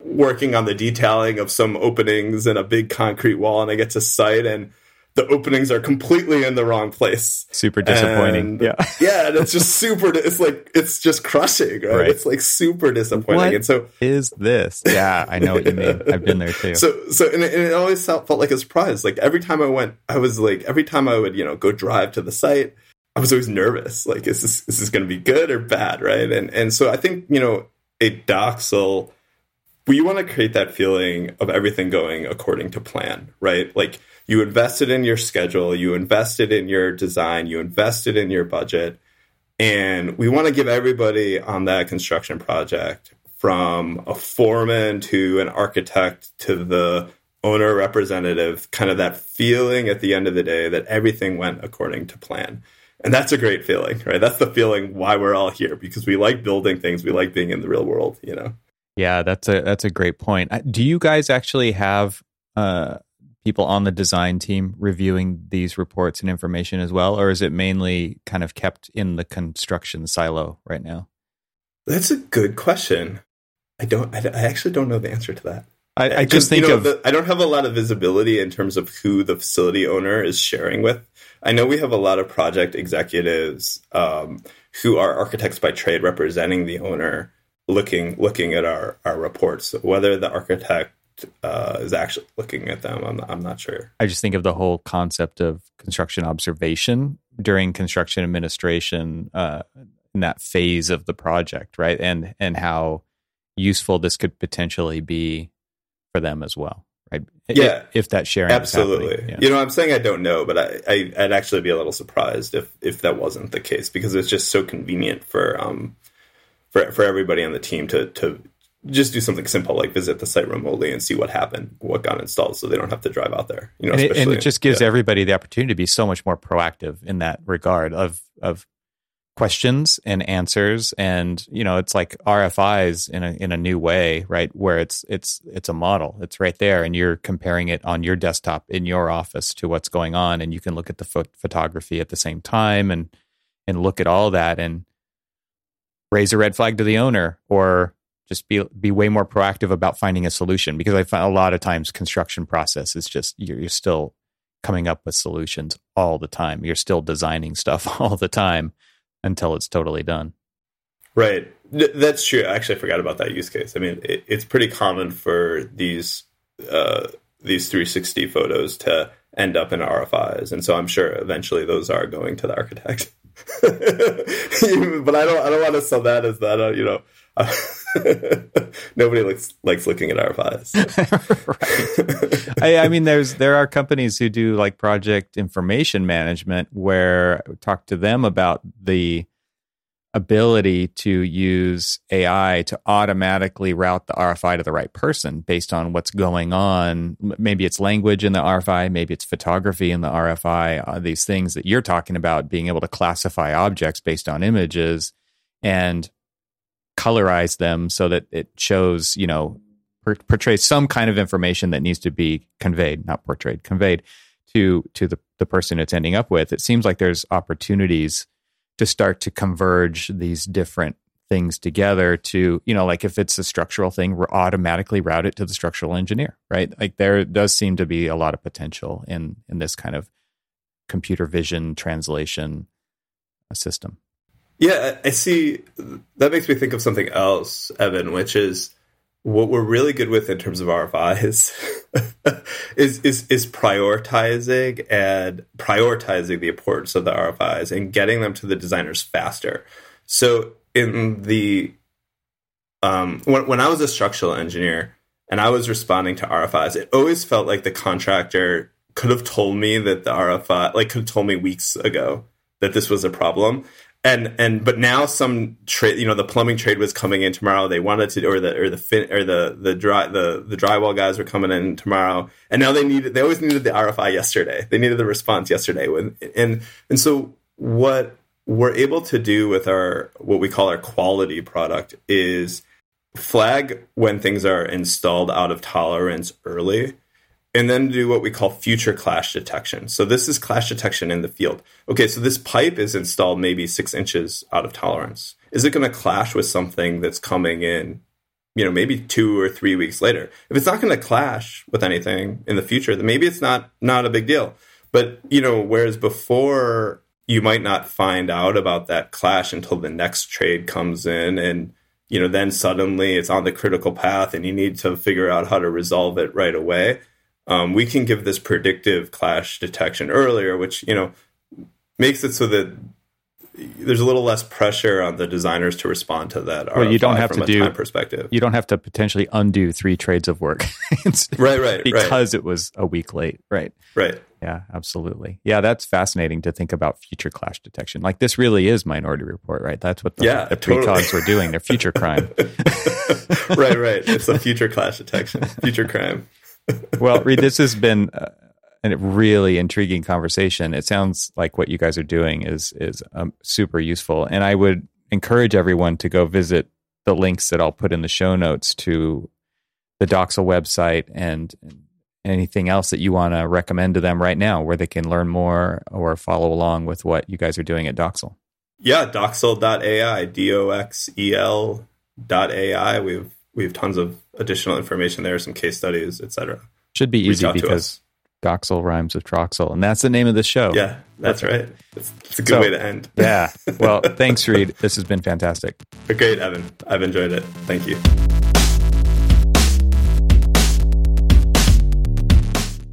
working on the detailing of some openings in a big concrete wall, and I get to site and the openings are completely in the wrong place. Super disappointing. And, yeah. And it's just it's just crushing, right? It's like super disappointing. What and so is this? Yeah, I know what you mean. I've been there too. So, and it always felt like a surprise. Like, every time I went, I was like, every time I would, you know, go drive to the site, I was always nervous. Like, is this going to be good or bad? Right. And so I think, you know, a Doxel, we want to create that feeling of everything going according to plan, right? Like, you invested in your schedule, you invested in your design, you invested in your budget, and we want to give everybody on that construction project, from a foreman to an architect to the owner representative, kind of that feeling at the end of the day that everything went according to plan. And that's a great feeling, right? That's the feeling why we're all here, because we like building things, we like being in the real world, you know? Yeah, that's a great point. Do you guys actually have people on the design team reviewing these reports and information as well? Or is it mainly kind of kept in the construction silo right now? That's a good question. I actually don't know the answer to that. I just think, you know, I don't have a lot of visibility in terms of who the facility owner is sharing with. I know we have a lot of project executives who are architects by trade representing the owner, looking at our reports, whether the architect is actually looking at them. I'm not sure. I just think of the whole concept of construction observation during construction administration in that phase of the project, right? And how useful this could potentially be for them as well, right? Yeah. If that sharing absolutely is happening. Yeah. You know, I'm saying I don't know, but I'd actually be a little surprised if that wasn't the case, because it's just so convenient for everybody on the team to just do something simple like visit the site remotely and see what happened, what got installed, so they don't have to drive out there. You know, and it just gives everybody the opportunity to be so much more proactive in that regard of questions and answers, and you know, it's like RFIs in a new way, right? Where it's a model, it's right there, and you're comparing it on your desktop in your office to what's going on, and you can look at the photography at the same time and look at all that and raise a red flag to the owner, or just be way more proactive about finding a solution. Because I find a lot of times construction process is just you're still coming up with solutions all the time. You're still designing stuff all the time until it's totally done. Right. That's true. Actually, I forgot about that use case. I mean, it's pretty common for these 360 photos to end up in RFIs. And so I'm sure eventually those are going to the architect. But I don't want to sell that as that, you know, nobody likes looking at RFIs. So. Right. I mean, there are companies who do like project information management, where I talk to them about the ability to use AI to automatically route the RFI to the right person based on what's going on. Maybe it's language in the RFI, maybe it's photography in the RFI, these things that you're talking about, being able to classify objects based on images and colorize them so that it shows, you know, portrays some kind of information that needs to be conveyed, not portrayed, conveyed to the person it's ending up with. It seems like there's opportunities to start to converge these different things together to, you know, like if it's a structural thing, we're automatically route it to the structural engineer, right? Like there does seem to be a lot of potential in this kind of computer vision translation system. Yeah, I see. That makes me think of something else, Evan, which is what we're really good with in terms of RFIs is prioritizing the importance of the RFIs and getting them to the designers faster. So in the when I was a structural engineer and I was responding to RFIs, it always felt like the contractor could have told me that the RFI weeks ago that this was a problem. But now some trade, you know, the plumbing trade was coming in tomorrow. They wanted to, or the drywall guys were coming in tomorrow, and now they always needed the RFI yesterday. They needed the response yesterday. And so what we're able to do with our, what we call our quality product, is flag when things are installed out of tolerance early, and then do what we call future clash detection. So this is clash detection in the field. Okay, so this pipe is installed maybe 6 inches out of tolerance. Is it going to clash with something that's coming in, you know, maybe 2 or 3 weeks later? If it's not going to clash with anything in the future, then maybe it's not a big deal. But, you know, whereas before you might not find out about that clash until the next trade comes in, and, you know, then suddenly it's on the critical path and you need to figure out how to resolve it right away. We can give this predictive clash detection earlier, which, you know, makes it so that there's a little less pressure on the designers to respond to that. Well, you don't have to do time perspective. You don't have to potentially undo 3 trades of work, right? Because it was a week late, right? Right. Yeah, absolutely. Yeah, that's fascinating to think about future clash detection. Like this really is Minority Report, right? That's what the precogs were doing. They're future crime. Right. It's a future clash detection, future crime. Well, Reed, this has been a really intriguing conversation. It sounds like what you guys are doing is super useful. And I would encourage everyone to go visit the links that I'll put in the show notes to the Doxel website and anything else that you want to recommend to them right now where they can learn more or follow along with what you guys are doing at Doxel. Yeah, doxel.ai, Doxel.ai. We have tons of additional information there, some case studies, etc. Should be easy because Doxel rhymes with Troxel, and that's the name of the show. Yeah, that's right. It's a good way to end. Yeah. Well, thanks, Reed. This has been fantastic. Great, Evan. I've enjoyed it. Thank you.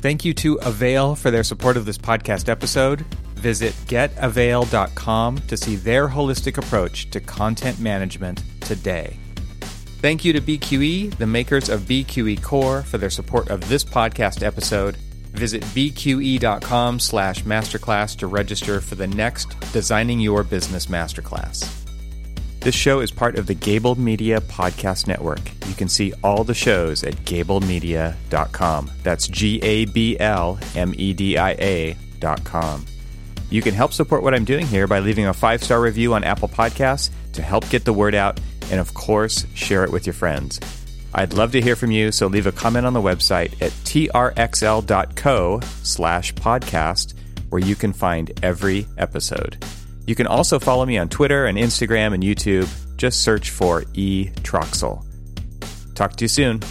Thank you to Avail for their support of this podcast episode. Visit getavail.com to see their holistic approach to content management today. Thank you to BQE, the makers of BQE Core, for their support of this podcast episode. Visit bqe.com/masterclass to register for the next Designing Your Business Masterclass. This show is part of the Gable Media Podcast Network. You can see all the shows at GableMedia.com. That's GableMedia.com. You can help support what I'm doing here by leaving a 5-star review on Apple Podcasts to help get the word out, and of course, share it with your friends. I'd love to hear from you, so leave a comment on the website at trxl.co/podcast, where you can find every episode. You can also follow me on Twitter and Instagram and YouTube. Just search for eTroxel. Talk to you soon.